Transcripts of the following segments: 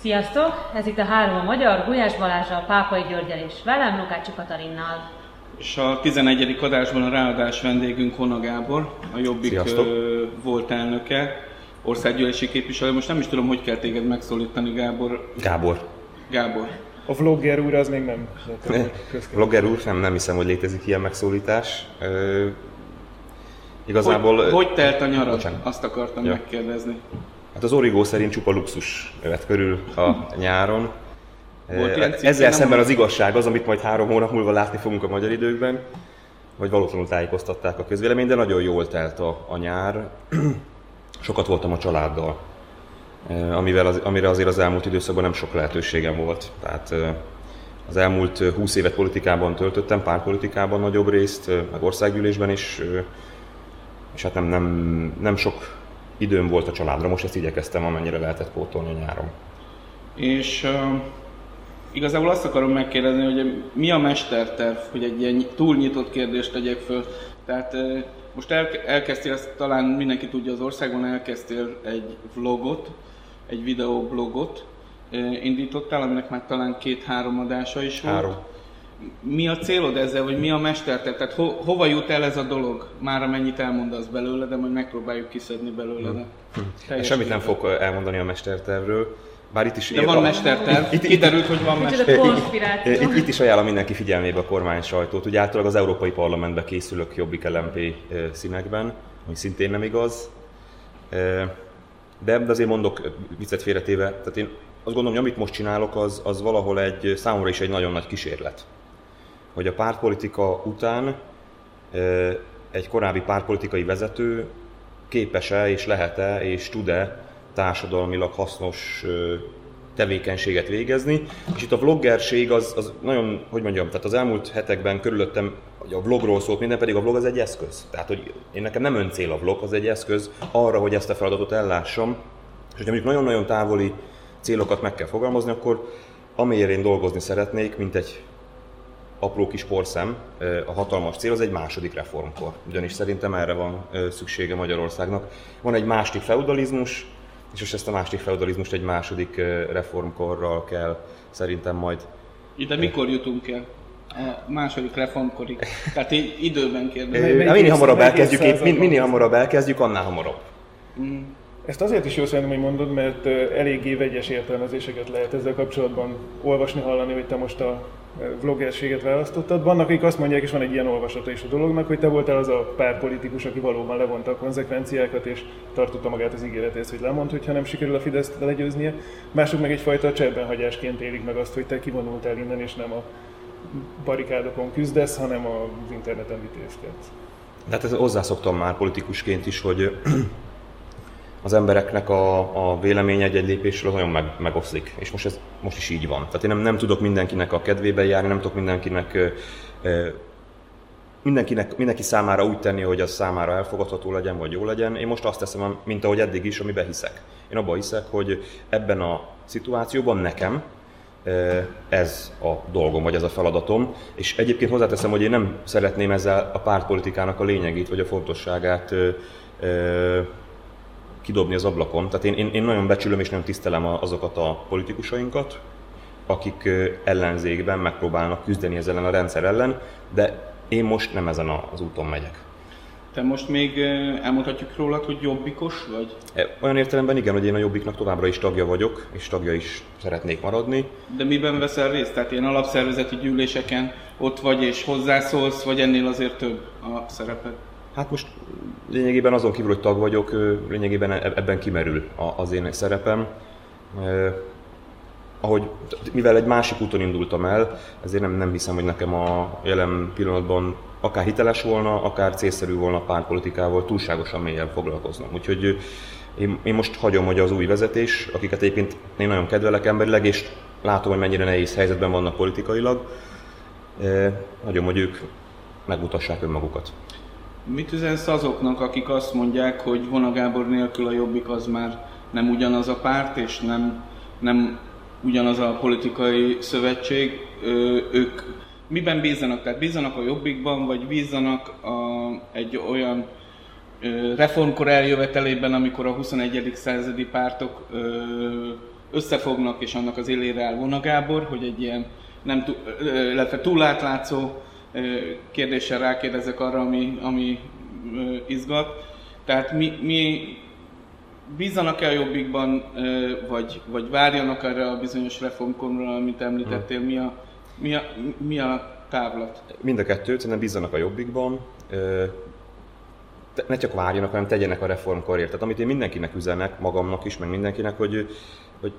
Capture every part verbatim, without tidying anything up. Sziasztok! Ez itt a Három a magyar, Gulyás Balázsral, Pápai Györgyel és velem, Lukács Katalinnal. És a tizenegyedik adásban a ráadás vendégünk Vona Gábor, a Jobbik Sziasztok. volt elnöke, országgyűlési képviselő. Most nem is tudom, hogy kell téged megszólítani, Gábor. Gábor. Gábor. A vlogger úr az még nem. Vlogger úr, nem, nem hiszem, hogy létezik ilyen megszólítás. Ö, igazából... Hogy, hogy telt a nyarad? Bocsánat. Azt akartam ja. megkérdezni. Hát az Origó szerint csupa luxus övet körül a nyáron. Volt Ezzel szemben az igazság az, amit majd három hónap múlva látni fogunk a magyar időkben, hogy valótlanul tájékoztatták a közvéleményt, de nagyon jól telt a, a nyár. Sokat voltam a családdal, amivel az, amire azért az elmúlt időszakban nem sok lehetőségem volt. Tehát az elmúlt húsz évet politikában töltöttem, pártpolitikában nagyobb részt, meg országgyűlésben is, és hát nem, nem, nem sok időm volt a családra, most ezt igyekeztem amennyire lehetett pótolni a nyáron. És uh, igazából azt akarom megkérdezni, hogy mi a mesterterv, hogy egy ilyen túlnyitott kérdést tegyek föl. Tehát uh, most el, elkezdtél, ezt talán mindenki tudja az országban, elkezdtél egy vlogot, egy videóblogot uh, indítottál, aminek már talán két-három adása is volt. Három. Mi a célod ezzel, vagy mi a mesterterv? Tehát ho, hova jut el ez a dolog? Már amennyit elmondasz belőle, de majd megpróbáljuk kiszedni belőle. Hmm. Hmm. Semmit nem fogok elmondani a mestertervről. Bár itt is de ér, van a... mesterterv. Itt, Kiderült, hogy van mesterterv. Itt, itt is ajánlom mindenki figyelmébe a kormány sajtót. Ugye általában az Európai Parlamentben készülök Jobbik el em pé színekben, ami szintén nem igaz. De azért mondok viccet félretéve, tehát én azt gondolom, hogy amit most csinálok, az, az valahol egy, számomra is egy nagyon nagy kísérlet. Hogy a pártpolitika után egy korábbi pártpolitikai vezető képes-e és lehet-e és tud-e társadalmilag hasznos tevékenységet végezni. És itt a vloggerség az, az nagyon, hogy mondjam, tehát az elmúlt hetekben körülöttem, hogy a vlogról szólt minden, pedig a vlog az egy eszköz. Tehát, hogy én nekem nem öncél a vlog, az egy eszköz arra, hogy ezt a feladatot ellássam. És hogyha mondjuk nagyon-nagyon távoli célokat meg kell fogalmazni, akkor amiért én dolgozni szeretnék, mint egy apró kis porszem, a hatalmas cél az egy második reformkor, ugyanis szerintem erre van szüksége Magyarországnak. Van egy másik feudalizmus, és most ezt a másik feudalizmust egy második reformkorral kell szerintem majd... De mikor jutunk el? A második reformkorig? Tehát időben kérdezik. Minél hamarabb elkezdjük, én, min, minél hamarabb elkezdjük, annál hamarabb. Mm. Ezt azért is jó szerintem, hogy mondod, mert eléggé vegyes értelmezéseket lehet ezzel kapcsolatban olvasni, hallani, hogy te most a vloggerséget választottad. Vannak, akik azt mondják, és van egy ilyen olvasata is a dolognak, hogy te voltál az a pártpolitikus, aki valóban levonta a konzekvenciákat, és tartotta magát az ígéretéhez, hogy lemond, hogyha nem sikerül a Fideszt legyőznie. Mások meg egyfajta cserbenhagyásként élik meg azt, hogy te kivonultál innen, és nem a barikádokon küzdesz, hanem az interneten vitézkedsz. De hát hozzászoktam már politikusként is, hogy az embereknek a, a véleménye egy-egy lépésről nagyon meg, megoszlik, és most ez most is így van. Tehát én nem, nem tudok mindenkinek a kedvébe járni, nem tudok mindenkinek, mindenkinek, mindenki számára úgy tenni, hogy az számára elfogadható legyen, vagy jó legyen. Én most azt teszem, mint ahogy eddig is, amiben hiszek. Én abban hiszek, hogy ebben a szituációban nekem ez a dolgom, vagy ez a feladatom. És egyébként hozzáteszem, hogy én nem szeretném ezzel a pártpolitikának a lényegét, vagy a fontosságát kidobni az ablakon. Tehát én, én, én nagyon becsülöm és nagyon tisztelem azokat a politikusainkat, akik ellenzékben megpróbálnak küzdeni ez ellen a rendszer ellen, de én most nem ezen az úton megyek. Te most még elmondhatjuk rólad, hogy jobbikos vagy? Olyan értelemben igen, hogy én a Jobbiknak továbbra is tagja vagyok, és tagja is szeretnék maradni. De miben veszel részt? Tehát ilyen alapszervezeti gyűléseken ott vagy és hozzászólsz, vagy ennél azért több a szereped? Hát most lényegében azon kívül, hogy tag vagyok, lényegében ebben kimerül az én szerepem. Ahogy, mivel egy másik úton indultam el, ezért nem, nem hiszem, hogy nekem a jelen pillanatban akár hiteles volna, akár célszerű volna pártpolitikával túlságosan mélyen foglalkoznom. Úgyhogy én, én most hagyom, hogy az új vezetés, akiket egyébként én nagyon kedvelek emberileg, és látom, hogy mennyire nehéz helyzetben vannak politikailag, hagyom, hogy ők megmutassák önmagukat. Mit üzensz azoknak, akik azt mondják, hogy Vona Gábor nélkül a Jobbik az már nem ugyanaz a párt, és nem, nem ugyanaz a politikai szövetség? Ö, ők miben bízzanak? Tehát bízzanak a Jobbikban, vagy bízzanak a, egy olyan ö, reformkor eljövetelében, amikor a huszonegyedik századi pártok ö, összefognak, és annak az élére áll Vona Gábor, hogy egy ilyen, nem túl, illetve túlátlátszó kérdéssel rákérdezek arra, ami, ami izgat. Tehát mi, mi bízzanak-e a Jobbikban, vagy, vagy várjanak arra a bizonyos reformkomra, amit említettél, mi a, mi a, mi a távlat? Mind a kettőt, nem bízzanak a Jobbikban. Ne csak várjanak, hanem tegyenek a reformkorért. Tehát amit én mindenkinek üzenek, magamnak is, meg mindenkinek, hogy, hogy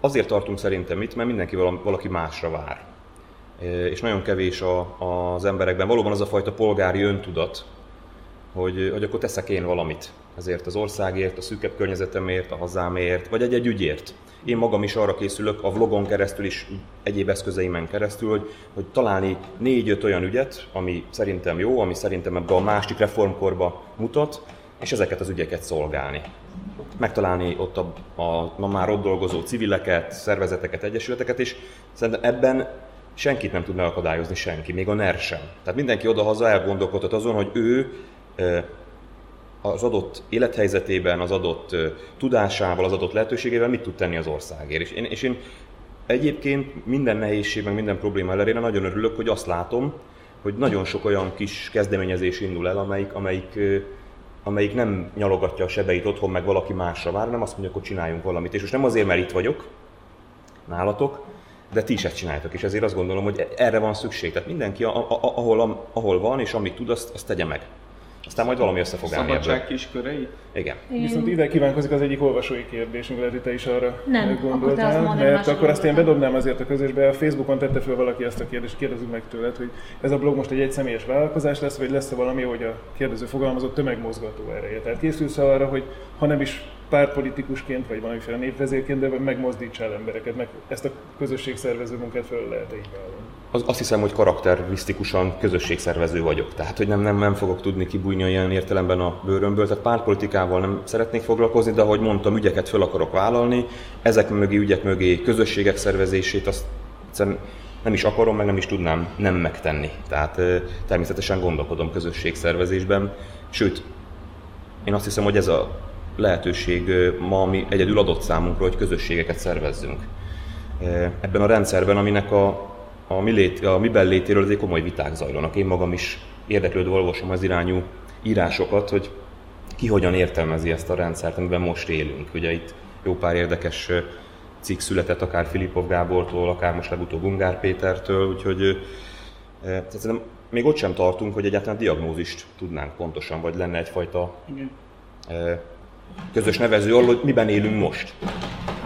azért tartunk szerintem itt, mert mindenki valaki másra vár. És nagyon kevés a, az emberekben valóban az a fajta polgári öntudat, hogy, hogy akkor teszek én valamit. Ezért az országért, a szűkebb környezetemért, a hazámért, vagy egy-egy ügyért. Én magam is arra készülök, a vlogon keresztül is, egyéb eszközeimen keresztül, hogy, hogy találni négy-öt olyan ügyet, ami szerintem jó, ami szerintem ebbe a másik reformkorba mutat, és ezeket az ügyeket szolgálni. Megtalálni ott a, a ma már ott dolgozó civileket, szervezeteket, egyesületeket, és szerintem ebben senkit nem tud megakadályozni senki, még a NER sem. Tehát mindenki odahaza elgondolkodhat azon, hogy ő az adott élethelyzetében, az adott tudásával, az adott lehetőségével mit tud tenni az országért. És én, és én egyébként minden nehézség, meg minden probléma ellenére nagyon örülök, hogy azt látom, hogy nagyon sok olyan kis kezdeményezés indul el, amelyik, amelyik, amelyik nem nyalogatja a sebeit otthon, meg valaki másra vár, nem azt mondja, hogy csináljunk valamit. És most nem azért, mert itt vagyok, nálatok, de ti is ezt csináljátok, és ezért azt gondolom, hogy erre van szükség. Tehát mindenki, a, a, ahol, ahol van és amit tud, azt, azt tegye meg. Aztán majd valami össze fog állni ebből. Szabadság kiskörei? Igen. Én... Viszont ide kívánkozik az egyik olvasói kérdésünk, lehet, hogy te is arra nem, gondoltál, akkor mondod, mert akkor azt én bedobnám azért a közösbe. A Facebookon tette fel valaki ezt a kérdést, kérdezzük meg tőled, hogy ez a blog most egy egyszemélyes vállalkozás lesz, vagy lesz-e valami, hogy a kérdező fogalmazott, tömegmozgató ereje. Tehát készülsz arra, hogy ha nem is pártpolitikusként, vagy valamiféle népvezérként, de megmozdítsál embereket, meg ezt a közösségszervező munkát föl lehet így vállalni. Azt hiszem, hogy karakterisztikusan közösségszervező vagyok. Tehát, hogy nem, nem, nem fogok tudni kibújni ilyen értelemben a bőrömből. Tehát pártpolitikával nem szeretnék foglalkozni, de ahogy mondtam, ügyeket föl akarok vállalni. Ezek mögé, ügyek mögé közösségek szervezését azt nem is akarom, meg nem is tudnám nem megtenni. Tehát természetesen gondolkodom közösségszervezésben. Sőt, én azt hiszem, hogy ez a lehetőség ma, ami egyedül adott számunkra, hogy közösségeket szervezzünk. Ebben a rendszerben, aminek a, a, mi lét, a miben létéről azért komoly viták zajlanak. Én magam is érdeklődve olvasom az irányú írásokat, hogy ki hogyan értelmezi ezt a rendszert, amiben most élünk. Ugye itt jó pár érdekes cikk született, akár Filippov Gábortól, akár most legutóbb Ungár Pétertől, úgyhogy szerintem még ott sem tartunk, hogy egyáltalán diagnózist tudnánk pontosan, vagy lenne egyfajta... Igen. Közös nevező arról, hogy miben élünk most.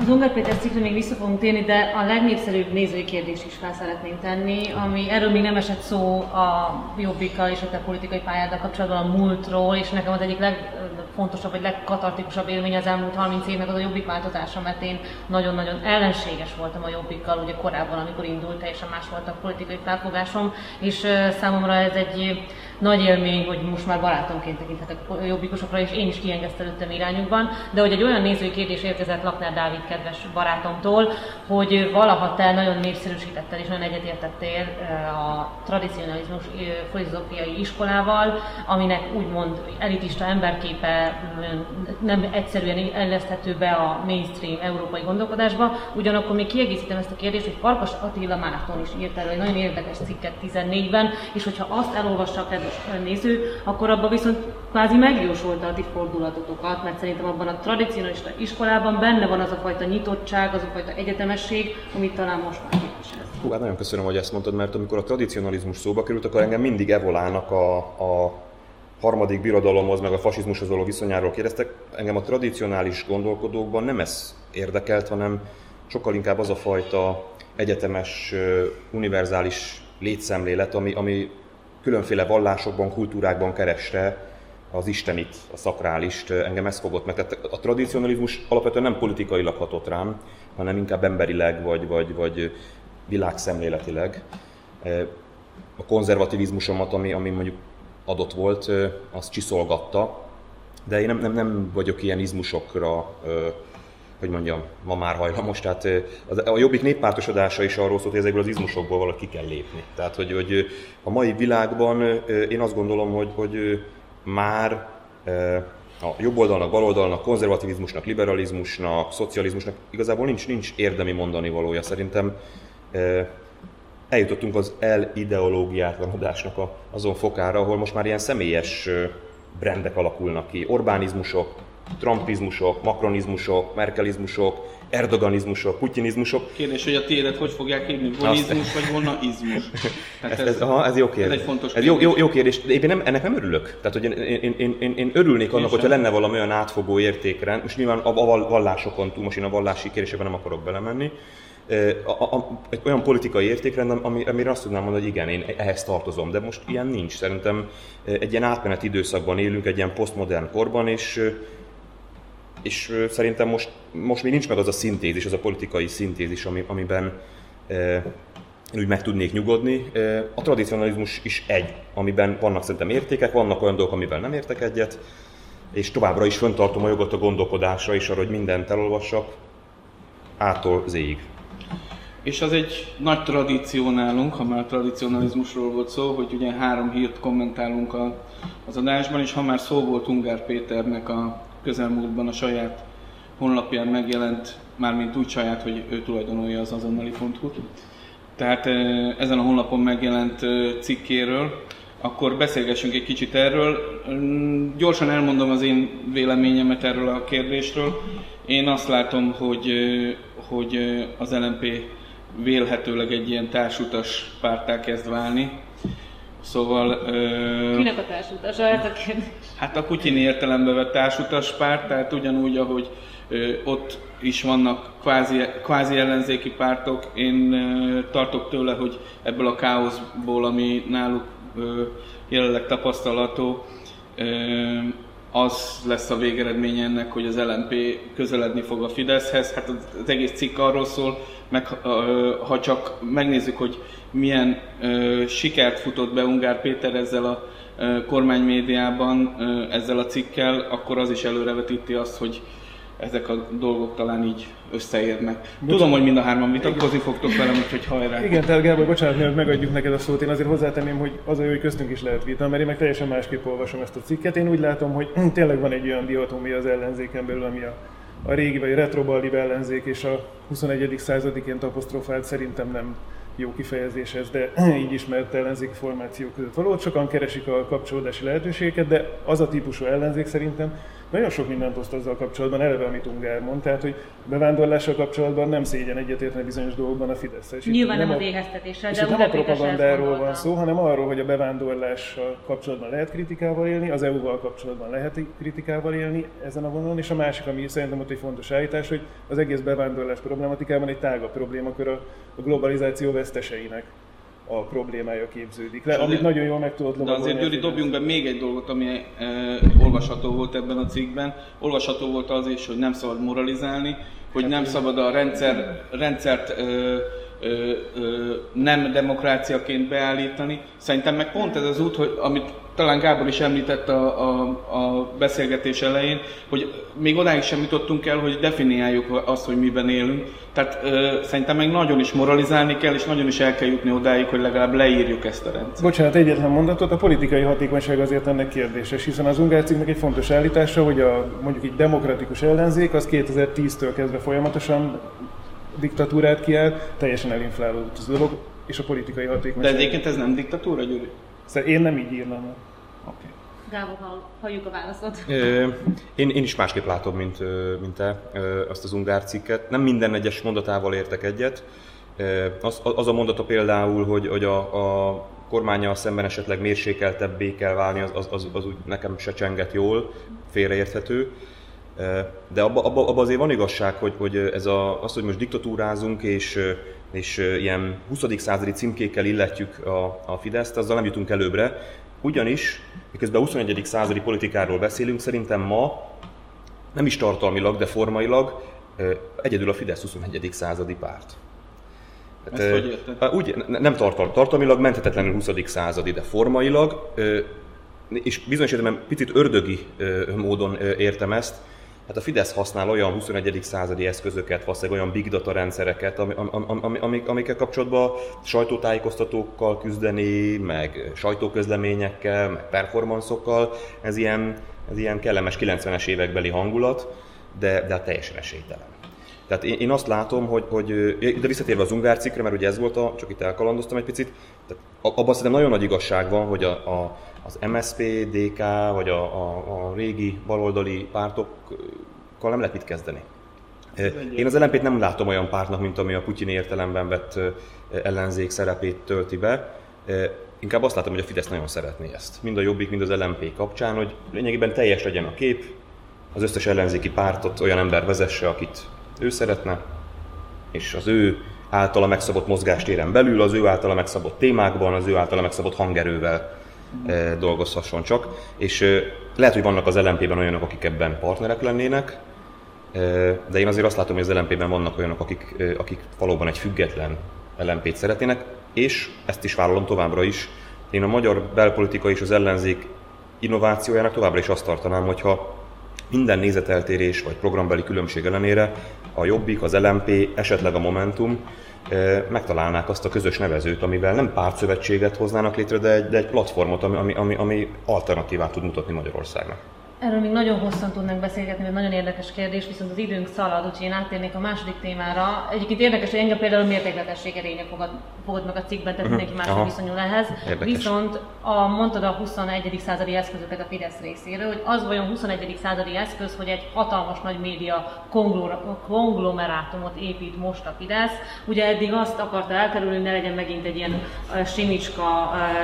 Az Ungár Péter cikkre még vissza fogunk térni, de a legnépszerűbb nézői kérdést is fel szeretnénk tenni, ami erről még nem esett szó a Jobbikkal és a te politikai pályáddal kapcsolatban, a múltról, és nekem az egyik legfontosabb, vagy legkatartikusabb élmény az elmúlt harminc évnek az a Jobbik változása, mert én nagyon-nagyon ellenséges voltam a Jobbikkal, ugye korábban, amikor indult, teljesen más volt a politikai felfogásom, és számomra ez egy nagy élmény, hogy most már barátomként tekinthetek a jobbikosokra, és én is kiengesztelődtem irányukban, de hogy egy olyan nézői kérdés érkezett Lakner Dávid kedves barátomtól, hogy valaha te nagyon népszerűsítettél és nagyon egyetértettél a tradicionalizmus filozófiai iskolával, aminek úgymond elitista emberképe nem egyszerűen illeszthető be a mainstream európai gondolkodásba. Ugyanakkor még kiegészítem ezt a kérdést, hogy Farkas Attila Márton is írt erről egy nagyon érdekes cikket tizennégyben, és hogyha azt elolvassa a kedves néző, akkor abban viszont kvázi megjósolta a ti fordulatotokat, mert szerintem abban a tradicionalista iskolában benne van az a fajta nyitottság, az a fajta egyetemesség, amit talán most már képvisel. Hú, hát nagyon köszönöm, hogy ezt mondtad, mert amikor a tradicionalizmus szóba került, akkor engem mindig evolálnak a, a harmadik birodalomhoz, meg a fasizmushoz való viszonyáról kérdeztek. Engem a tradicionális gondolkodókban nem ez érdekelt, hanem sokkal inkább az a fajta egyetemes, univerzális létszemlélet, ami, ami különféle vallásokban, kultúrákban keresre az istenit, a szakrálist, engem ez fogott meg. Tehát a tradicionalizmus alapvetően nem politikailag hatott rám, hanem inkább emberileg, vagy, vagy, vagy világszemléletileg. A konzervativizmusomat, ami, ami mondjuk adott volt, az csiszolgatta, de én nem, nem, nem vagyok ilyen izmusokra, hogy mondjam, ma már hajlamos. Tehát a Jobbik néppártosodása is arról szólt, hogy ezekből az izmusokból valaki ki kell lépni. Tehát, hogy, hogy a mai világban én azt gondolom, hogy, hogy már a jobb oldalnak, bal oldalnak, konzervativizmusnak, liberalizmusnak, szocializmusnak igazából nincs, nincs érdemi mondani valója. Szerintem eh, eljutottunk az elideológiátlanodásnak a, azon fokára, ahol most már ilyen személyes eh, brendek alakulnak ki. Orbánizmusok, trumpizmusok, makronizmusok, merkelizmusok, erdoganizmusok, putinizmusok. Kérdés, hogy a tiédet hogy fogják hívni? Vonizmus vagy vonaizmus? Ez, ez, ez, aha, ez jó kérdés. Ez egy fontos kérdés. Ez jó, jó, jó kérdés. De én nem, ennek nem örülök. Tehát, hogy én, én, én, én, én örülnék annak, hogyha lenne valami olyan átfogó értékrend. Most nyilván a, a vallásokon túl, most én a vallási kérdésekben nem akarok belemenni. A, a, a, egy olyan politikai értékrend, ami, amire azt tudnám mondani, hogy igen, én ehhez tartozom, de most ilyen nincs. Szerintem egy ilyen átmeneti időszakban élünk, egy ilyen posztmodern korban, és, és szerintem most, most még nincs meg az a szintézis, az a politikai szintézis, ami, amiben e, úgy meg tudnék nyugodni. A tradicionalizmus is egy, amiben vannak szerintem értékek, vannak olyan dolgok, amiben nem értek egyet, és továbbra is fenntartom a jogot a gondolkodásra, és arra, hogy mindent elolvassak, ától zéig. És az egy nagy tradíció nálunk, ha már a tradicionalizmusról volt szó, hogy ugye három hírt kommentálunk a, az adásban, és ha már szó volt Ungár Péternek a közelmúltban a saját honlapján megjelent, mármint úgy saját, hogy ő tulajdonolja az azonnali pont hu, tehát ezen a honlapon megjelent cikkéről, akkor beszélgessünk egy kicsit erről. Gyorsan elmondom az én véleményemet erről a kérdésről. Én azt látom, hogy, hogy az el en pé vélhetőleg egy ilyen társutas párttá kezd válni. Szóval... Ö... Kinek a társutas? Hát a Putyin értelembe vett társutas párt, tehát ugyanúgy, ahogy ö, ott is vannak kvázi, kvázi ellenzéki pártok. Én ö, tartok tőle, hogy ebből a káoszból, ami náluk ö, jelenleg tapasztalható, ö, az lesz a végeredménye ennek, hogy az el en pé közeledni fog a Fideszhez. Hát az egész cikk arról szól, meg ha csak megnézzük, hogy milyen sikert futott be Ungár Péter ezzel a kormánymédiában, ezzel a cikkel, akkor az is előrevetíti azt, hogy ezek a dolgok talán így összeérnek. Bocsánat. Tudom, hogy mind a hárman vitatkozni fogtok velem, úgyhogy hajrá! Igen, tehát Gábor, bocsánat, hogy megadjuk neked a szót. Én azért hozzátenném, hogy az a jó, hogy köztünk is lehet vita, mert én meg teljesen másképp olvasom ezt a cikket. Én úgy látom, hogy tényleg van egy olyan dihotómia az ellenzéken belül, ami a, a régi vagy retroballibb ellenzék, és a huszonegyedik századiként apostrofált, szerintem nem jó kifejezés ez, de így ismert ellenzéki formációk között való. Sokan keresik a kapcsolódási lehetőségeket, de az a típusú ellenzék szerintem nagyon sok mindent oszt azzal kapcsolatban, eleve amit Ungár mond, tehát hogy bevándorlással kapcsolatban nem szégyen egyetérteni bizonyos dolgokban a Fidesz-es. Nyilván nem a véheztetéssel, de nem a propagandáról van szó, hanem arról, hogy a bevándorlással kapcsolatban lehet kritikával élni, az é u-val kapcsolatban lehet kritikával élni ezen a vonalon, és a másik, ami szerintem ott egy fontos állítás, hogy az egész bevándorlás problematikában egy tágabb problémakör a globalizáció veszteseinek a problémája képződik le, amit nagyon jól meg tudod lomagolni. De azért, Gyuri, dobjunk be még egy dolgot, ami eh, olvasható volt ebben a cikkben. Olvasható volt az is, hogy nem szabad moralizálni, hogy hát nem így szabad a rendszer, rendszert eh, eh, eh, nem demokráciaként beállítani. Szerintem meg pont ez az út, hogy, amit talán Gábor is említett a, a, a beszélgetés elején, hogy még odáig sem jutottunk el, hogy definiáljuk azt, hogy miben élünk. Tehát ö, szerintem meg nagyon is moralizálni kell, és nagyon is el kell jutni odáig, hogy legalább leírjuk ezt a rendszert. Bocsánat, egyetlen mondatot, a politikai hatékonyság azért ennek kérdéses, hiszen az Ungár cikknek egy fontos állítása, hogy a mondjuk egy demokratikus ellenzék az kétezer-tíztől kezdve folyamatosan diktatúrát kiállt, teljesen elinflálódott az dolog, és a politikai hatékonyság... De egyébként ez nem diktatúra, Gyuri? Szóval én nem így írnám. Okay. Gábor, halljuk a válaszot. Én, én is másképp látom, mint, mint te azt az Ungár cikket. Nem minden egyes mondatával értek egyet. Az, az a mondata például, hogy, hogy a, a kormánnyal szemben esetleg mérsékeltebbé kell válni, az, az, az, az úgy nekem se csenget jól, félreérthető. De abban abba, abba azért van igazság, hogy, hogy ez a, az, hogy most diktatúrázunk, és, és ilyen huszadik századi címkékkel illetjük a, a Fideszt, azzal nem jutunk előbbre. Ugyanis, miközben a huszonegyedik századi politikáról beszélünk, szerintem ma nem is tartalmilag, de formailag egyedül a Fidesz huszonegyedik századi párt. Hát, ezt hogy érted? Úgy, nem tartal, tartalmilag, menthetetlenül huszadik századi, de formailag, és bizonyos értelemben picit ördögi módon értem ezt, Hát a Fidesz használ olyan huszonegyedik századi eszközöket, valószínűleg olyan big data rendszereket, am, am, am, am, am, amikkel kapcsolatban sajtótájékoztatókkal küzdeni, meg sajtóközleményekkel, meg performanszokkal, ez ilyen, ez ilyen kellemes kilencvenes évekbeli hangulat, de, de teljesen esélytelen. Tehát én, én azt látom, hogy, hogy de visszatérve az Ungár cikkre, mert ugye ez volt a, csak itt elkalandoztam egy picit, tehát abban szerintem nagyon nagy igazság van, hogy a, a, az em es zé pé, dé ká vagy a, a, a régi baloldali pártokkal nem lehet mit kezdeni. Én az el em pét nem látom olyan pártnak, mint ami a putyini értelemben vett ellenzék szerepét tölti be. Inkább azt látom, hogy a Fidesz nagyon szeretné ezt. Mind a Jobbik, mind az el em pé kapcsán, hogy lényegében teljes legyen a kép, az összes ellenzéki pártot olyan ember vezesse, akit ő szeretne, és az ő általa megszabott mozgástéren belül, az ő általa megszabott témákban, az ő általa megszabott hangerővel mm. dolgozhasson csak. És lehet, hogy vannak az el em pében olyanok, akik ebben partnerek lennének, de én azért azt látom, hogy az el em pében vannak olyanok, akik, akik valóban egy független el em pét szeretnének, és ezt is vállalom továbbra is. Én a magyar belpolitika és az ellenzék innovációjának továbbra is azt tartanám, hogyha minden nézeteltérés vagy programbeli különbség ellenére a Jobbik, az el em pé, esetleg a Momentum megtalálnák azt a közös nevezőt, amivel nem pártszövetséget hoznának létre, de egy, de egy platformot, ami, ami, ami, ami alternatívát tud mutatni Magyarországnak. Erről még nagyon hosszan tudnánk beszélgetni, mert nagyon érdekes kérdés, viszont az időnk szalad, úgyhogy én áttérnék a második témára. Egyébként érdekes, hogy engem például mértékletesség erénye fogad, fogod meg a cikkben, tehát mindenki máshogy viszonyul ehhez. Érdekes. Viszont a, mondtad a huszonegyedik századi eszközöket a Fidesz részéről, hogy az vajon huszonegyedik századi eszköz, hogy egy hatalmas nagy média konglomerátumot épít most a Fidesz. Ugye eddig azt akarta elkerülni, hogy ne legyen megint egy ilyen Simicska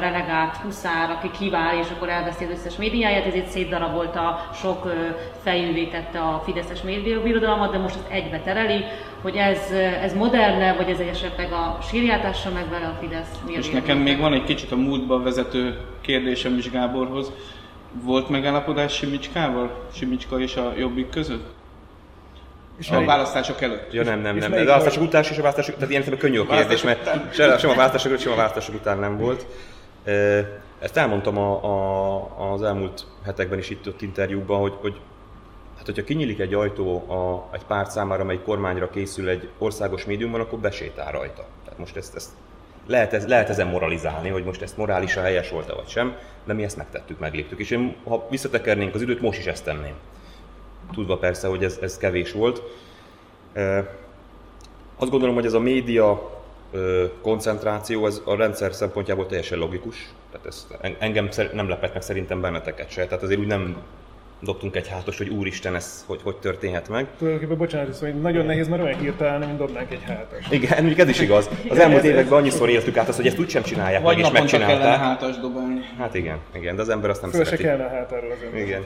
renegált huszár, aki kivál és akkor elveszi az összes médiáját, ezért szétdarabolta. Sok fejűvé tette a fideszes médiabirodalmat, de most ezt egybe tereli, hogy ez, ez moderne, vagy ez egy esetleg a sírjátása meg vele a Fidesz médiabirodalmat. És nekem még van egy kicsit a múltba vezető kérdésem is Gáborhoz. Volt megállapodás Simicskával? Simicska és a Jobbik között? És a választások előtt. Ja, nem, nem, nem. A választások után és a választások, tehát ilyen könnyű a kérdés, mert sem a választások előtt, sem a választások után nem volt. Ezt elmondtam a, a, az elmúlt hetekben is itt ott interjúkban, hogy, hogy hát, hogyha kinyílik egy ajtó a, egy párt számára, amelyik kormányra készül egy országos médiumban, akkor besétál rajta. Tehát most ezt, ezt lehet, ez, lehet ezen moralizálni, hogy most ezt morálisan helyes volt-e vagy sem, de mi ezt megtettük, megléptük. És én, ha visszatekernénk az időt, most is ezt tenném. Tudva persze, hogy ez, ez kevés volt. Azt gondolom, hogy ez a média koncentráció, ez a rendszer szempontjából teljesen logikus. Tehát ez engem nem lepett meg, szerintem benneteket se. Tehát azért úgy nem dobtunk egy hátost, hogy úristen, ez hogy, hogy történhet meg. Tulajdonképpen, bocsánat, szóval nagyon nehéz már olyan hírt találni, mint dobnánk egy hátost. Igen, mondjuk ez is igaz. Az elmúlt években annyiszor éltük át azt, hogy ezt úgysem csinálják, meg is megcsinálták. Vagy naponta kellene hátast dobálni. Hát igen, igen, de az ember azt nem szereti. Föl se kellene hátáról az ember. Igen.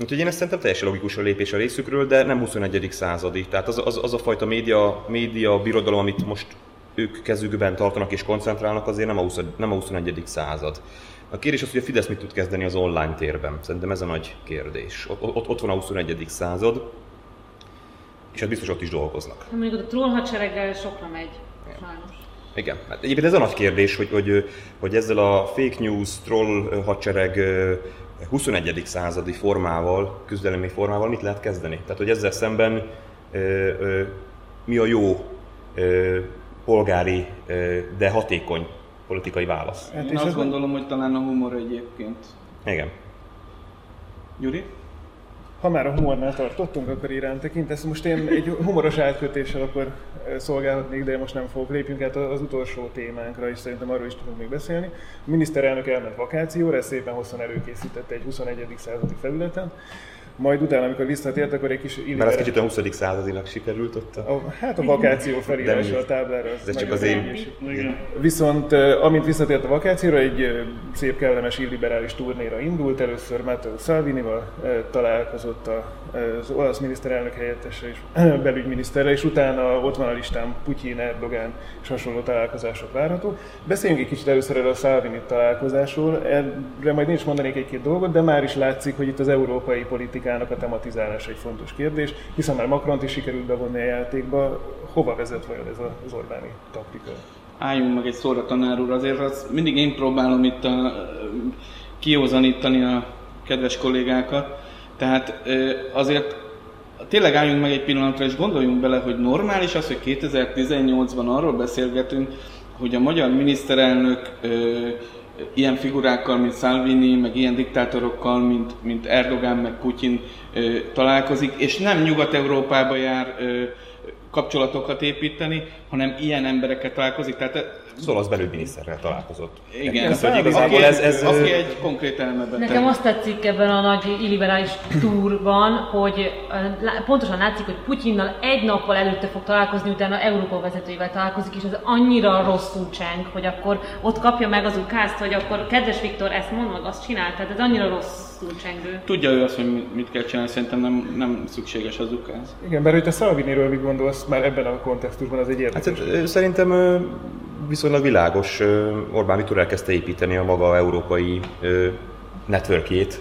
Úgyhogy én ezt szerintem teljesen logikus a lépés a részükről, de nem huszonegyedik századi. Tehát az, az, az a fajta média, média birodalom, amit most ők kezükben tartanak és koncentrálnak, azért nem a, huszadik, nem a huszonegyedik század. A kérdés az, hogy a Fidesz mit tud kezdeni az online térben. Szerintem ez a nagy kérdés. Ott, ott, ott van a huszonegyedik század, és hát biztos ott is dolgoznak. Mondjuk ott a trollhadsereggel sokra megy, sajnos. Igen. Hát egyébként ez a nagy kérdés, hogy, hogy, hogy ezzel a fake news, troll hadsereg, huszonegyedik századi formával, küzdelemi formával mit lehet kezdeni? Tehát, hogy ezzel szemben ö, ö, mi a jó ö, polgári, ö, de hatékony politikai válasz? Hát én azt gondolom, hogy talán a humor egyébként. Igen. Gyuri? Ha már a humornál tartottunk, akkor irány tekintesz. Most én egy humoros átkötéssel akkor szolgálhatnék, de most nem fogok. Lépjünk át az utolsó témánkra, és szerintem arról is tudunk még beszélni. A miniszterelnök elment vakációra, ezt szépen hosszan előkészítette egy huszonegyedik századi felületen. Majd utána, amikor visszatért, akkor egy kis időre... Már az kicsit a huszadik századilag sikerült ott a... a hát a vakáció felirása a táblára. Ez csak az én. Viszont amint visszatért a vakációra, egy szép kellemes illiberális turnéra indult. Először Matteo Salvinival találkozott az olasz miniszterelnök helyettese és belügyminiszterre, és utána ott van a listán Putyin, Erdogán és hasonló találkozások várható. Beszéljünk egy kicsit először erről a Salvini találkozásról. Erre majd nincs mondanék egy-két dolgot, de már is látszik, hogy itt az európai politika a tematizálás egy fontos kérdés, hiszen már Macront is sikerült bevonni a játékba. Hova vezet vajon ez az Orbáni taktika? Álljunk meg egy szóra, tanár úr, azért az mindig én próbálom itt a, kiózanítani a kedves kollégákat, Tehát azért tényleg álljunk meg egy pillanatra, és gondoljunk bele, hogy normális az, hogy kétezer-tizennyolcban arról beszélgetünk, hogy a magyar miniszterelnök ilyen figurákkal, mint Salvini, meg ilyen diktátorokkal, mint, mint Erdogán, meg Putyin találkozik, és nem Nyugat-Európába jár kapcsolatokat építeni, hanem ilyen emberekkel találkozik. Tehát az olasz belügyminiszterrel találkozott. Igen, ez, hogy igazából ez, ez, ez aki egy konkrét elmebeteg. Nekem azt tetszik ebben a nagy illiberális túrban, hogy pontosan látszik, hogy Putyinnal egy nappal előtte fog találkozni, utána Európa vezetőivel találkozik, és ez annyira rosszul cseng, hogy akkor ott kapja meg az ukázt, hogy akkor kedves Viktor, ezt mondd meg, azt csinál, tehát ez annyira rosszul csengő. Tudja ő azt, hogy mit kell csinálni, szerintem nem, nem szükséges az ukáz. Igen, mert hogy te Salviniről mit gondolsz, már ebben a kontextusban az egy érdekes. Hát, szerintem viszonylag világos, Orbán Viktor elkezdte építeni a maga európai networkjét,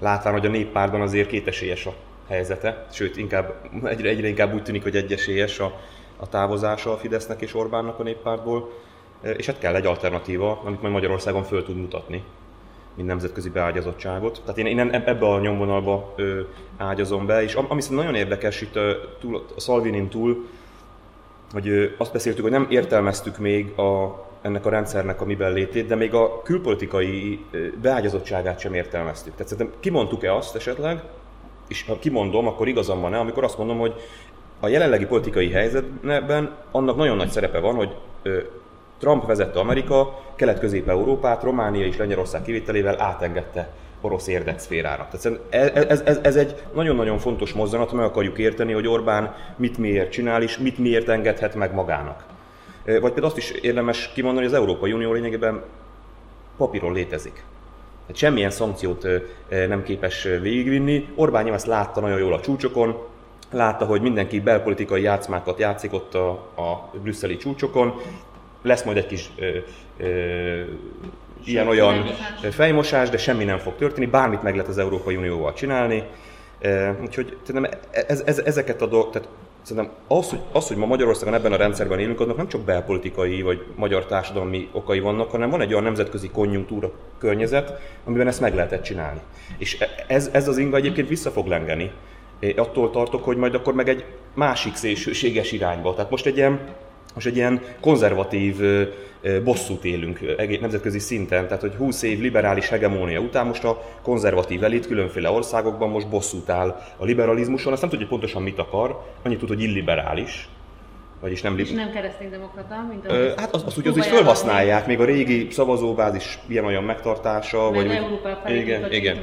látván, hogy a néppártban azért kétesélyes a helyzete, sőt, inkább, egyre, egyre inkább úgy tűnik, hogy egyesélyes a, a távozása a Fidesznek és Orbánnak a néppártból, és hát kell egy alternatíva, amit majd Magyarországon föl tud mutatni, mint nemzetközi beágyazottságot. Tehát én, én ebbe a nyomvonalba ágyazom be, és ami szerintem nagyon érdekes itt a, a Salvinin túl, hogy azt beszéltük, hogy nem értelmeztük még a, ennek a rendszernek a miben létét, de még a külpolitikai beágyazottságát sem értelmeztük. Tehát szerintem kimondtuk-e azt esetleg, és ha kimondom, akkor igazam van-e, amikor azt mondom, hogy a jelenlegi politikai helyzetben annak nagyon nagy szerepe van, hogy Trump vezette Amerika, Kelet-Közép-Európát, Románia és Lengyelország kivételével átengedte orosz érdekszférára. Tehát ez, ez, ez egy nagyon-nagyon fontos mozzanat, meg akarjuk érteni, hogy Orbán mit miért csinál, és mit miért engedhet meg magának. Vagy például azt is érdemes kimondani, hogy az Európai Unió lényegében papíron létezik. Tehát semmilyen szankciót nem képes végigvinni. Orbán nyilván ezt látta nagyon jól a csúcsokon, látta, hogy mindenki belpolitikai játszmákat játszik ott a, a brüsszeli csúcsokon. Lesz majd egy kis ö, ö, ilyen-olyan fejmosás, de semmi nem fog történni, bármit meg lehet az Európai Unióval csinálni. E, úgyhogy ez, ez, ezeket a dolgokat, tehát szerintem az hogy, az, hogy ma Magyarországon ebben a rendszerben élünk, annak nem csak belpolitikai vagy magyar társadalmi okai vannak, hanem van egy olyan nemzetközi konjunktúra környezet, amiben ezt meg lehetett csinálni. És ez, ez az inga egyébként vissza fog lengeni. É, attól tartok, hogy majd akkor meg egy másik szélsőséges irányba. Tehát most egy ilyen Most egy ilyen konzervatív bosszút élünk nemzetközi szinten, tehát hogy húsz év liberális hegemónia után most a konzervatív elit különféle országokban most bosszút áll a liberalizmuson, azt nem tudja, hogy pontosan mit akar, annyit tud, hogy illiberális. Vagyis nem, és nem kereszténydemokrata, mint az... Ö, hát azt, azt úgy az is felhasználják, még a régi szavazóbázis ilyen-olyan megtartása, meg vagy... Európa felé, igen, igen.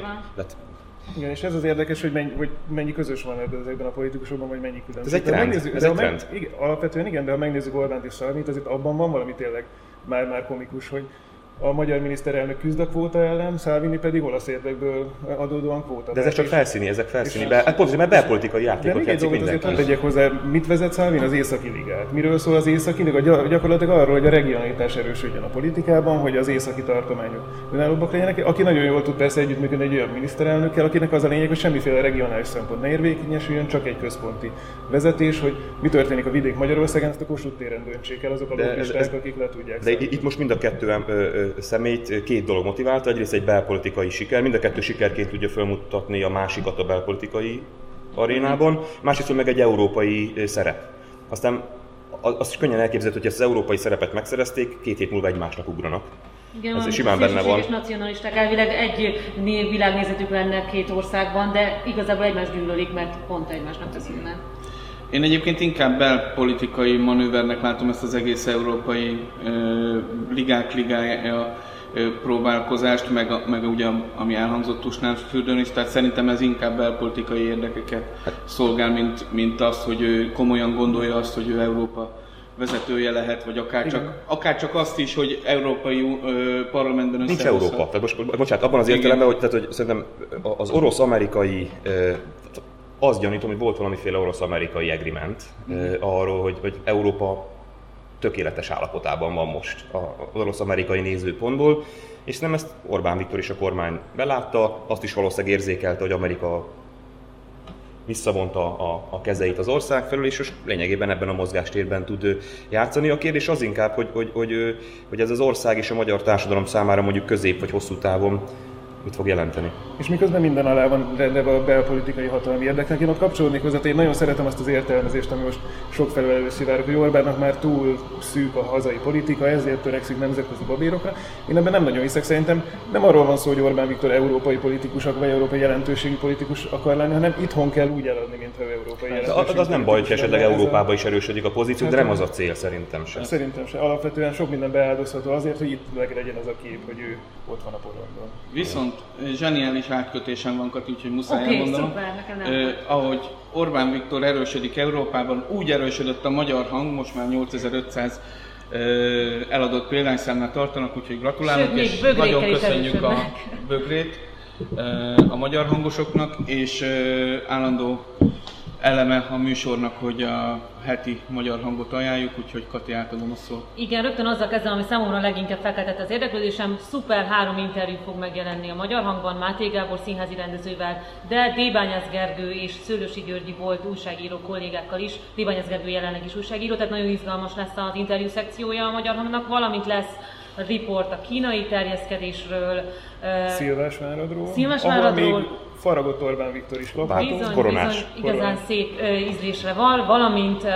Igen, és ez az érdekes, hogy mennyi, hogy mennyi közös van ezekben a politikusokban, vagy mennyi különbség. Ez egy trend. Megnézzük, ez egy meg, trend. Igen, alapvetően igen, de ha megnézzük Orbánt és Salvinit, azért abban van valami tényleg már-már komikus, hogy a magyar miniszterelnök küzd a kvóta ellen, Salvini pedig olasz érdekből adódóan kvóta. De ezek csak felszíni, ezek felszíni. Be, hát pontosan, mert belpolitikai játékot játszik mindenki. De még tegyek hozzá, mit vezet Salvini? Az északi ligát. Miről szól az északi liga? Gyakorlatilag arról, hogy a regionalitás erősödjön a politikában, hogy az északi tartományok önállóbbak legyenek, aki nagyon jól tud persze együttműködni egy olyan miniszterelnökkel, akinek az a lényeg, hogy semmiféle regionális szempont ne érvényesüljön, csak egy központi vezetés, hogy mi történik a vidék Magyarországon, ezt a Kossuth téren döntsék el azok a lobbisták, akik le tudják. De itt most mind a kettő személyt két dolog motiválta, egyrészt egy belpolitikai siker, mind a kettő sikerként tudja felmutatni a másikat a belpolitikai arénában, másrészt meg egy európai szerep. Aztán az is könnyen elképzelhető, hogy ezt az európai szerepet megszerezték, két hét múlva egymásnak ugranak. Igen, ez simán benne van. És nacionalisták elvileg egy név, világnézetük lenne két országban, de igazából egymást gyűlölik, mert pont egymásnak teszik meg. Én egyébként inkább belpolitikai manővernek látom ezt az egész európai ö, ligák ligája ö, próbálkozást, meg, a, meg ugye ami elhangzott Tusnádfürdőn is, tehát szerintem ez inkább belpolitikai érdekeket szolgál, mint, mint az, hogy ő komolyan gondolja azt, hogy ő Európa vezetője lehet, vagy akárcsak, akárcsak azt is, hogy európai ö, parlamentben összehozhat. Nincs Európa, tehát most, bocsánat, abban az értelemben, hogy, tehát, hogy szerintem az orosz-amerikai ö, azt gyanítom, hogy volt valamiféle orosz-amerikai agreement mm. arról, hogy, hogy Európa tökéletes állapotában van most az orosz-amerikai nézőpontból, és nem ezt Orbán Viktor és a kormány belátta, azt is valószínűleg érzékelte, hogy Amerika visszavonta a, a kezeit az ország felől, és most lényegében ebben a mozgástérben tud játszani. A kérdés az inkább, hogy, hogy, hogy, hogy ez az ország és a magyar társadalom számára mondjuk közép vagy hosszú távon konfliktust fog jelenteni. És miközben minden alá van rendben a belpolitikai hatalmi érdeknek, én ott kapcsolódnék hozzá, én nagyon szeretem azt az értelmezést, ami most sokfelől előszivárog, hogy Orbánnak már túl szűk a hazai politika, ezért törekszik nemzetközi babérokra. Én ebben nem nagyon hiszek, szerintem nem arról van szó, hogy Orbán Viktor európai politikusak vagy európai jelentőségű politikus akar lenni, hanem itthon kell úgy eladni, mint ha európai jelentőségű. Az, az nem baj, hogy esetleg Európában is erősödik a pozíció, hát, de nem az a cél szerintem sem. Szerintem sem. Alapvetően sok minden beáldozható azért, hogy itt legyen az a kép, hogy ő ott van a porondon. Viszont zseniális átkötésem van, Kati, úgyhogy muszáj okay, elmondanom. Eh, ahogy Orbán Viktor erősödik Európában, úgy erősödött a magyar hang, most már nyolcezer-ötszáz eh, eladott példányszámnál tartanak, úgyhogy gratulálok, sőt, és nagyon köszönjük a bögrét eh, a magyar hangosoknak, és eh, állandó eleme a műsornak, hogy a heti magyar hangot ajánljuk, úgyhogy Kati, átadom a szót. Igen, rögtön azzal kezdem, ami számomra leginkább felkeltett az érdeklődésem. Szuper három interjú fog megjelenni a Magyar Hangban Matteo Gábor színházi rendezővel, de Débányász Gergő és Szőlősi Györgyi volt újságíró kollégákkal is. Débányász Gergő jelenleg is újságíró, tehát nagyon izgalmas lesz az interjú szekciója a Magyar Hangnak, valamint lesz a riport a kínai terjeszkedésről, Szilvásváradról, Szilvásváradról. Faragott Orbán Viktor is kap. Bizony, koronás. Bizony, igazán koronás. Szép ízlésre van, valamint uh,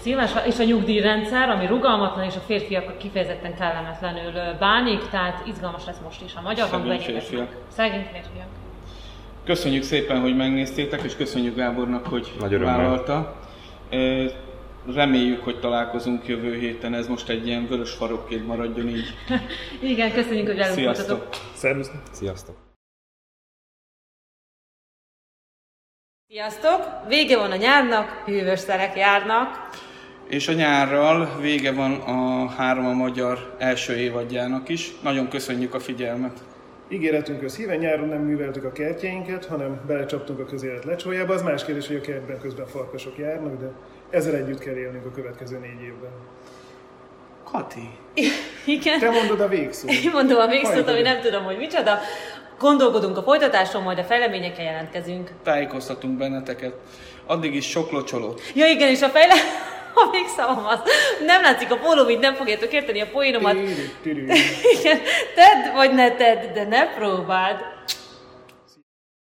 színes, és a nyugdíjrendszer, ami rugalmatlan, és a férfiak kifejezetten kellemetlenül bánik, tehát izgalmas lesz most is a Magyar Hangban. Szegény férfiak. Köszönjük szépen, hogy megnéztétek, és köszönjük Gábornak, hogy vállalta. Reméljük, hogy találkozunk jövő héten, ez most egy ilyen vörös farokként maradjon így. Igen, köszönjük, hogy elmondtatok. Sziasztok! Sziasztok! Sziasztok! Vége van a nyárnak, hűvös szerek járnak. És a nyárral vége van a Három a magyar első évadjának is. Nagyon köszönjük a figyelmet. Ígéretünk közhíven nyáron nem műveltük a kertjeinket, hanem belecsaptunk a közélet lecsójába. Az más kérdés, hogy a kertben közben farkasok járnak, de ezzel együtt kell élnünk a következő négy évben. Kati! Igen. Te mondod a végszót. Én mondom a végszót, ami nem tudom, hogy micsoda. Gondolkodunk a folytatásról, majd a fejleményekkel jelentkezünk. Tájékoztatunk benneteket. Addig is sok locsolót. Ja igen, és a fejle... A végszavam az. Nem látszik a pólóm, így nem fogjátok érteni a poénomat. Tedd vagy ne tedd, de ne próbáld.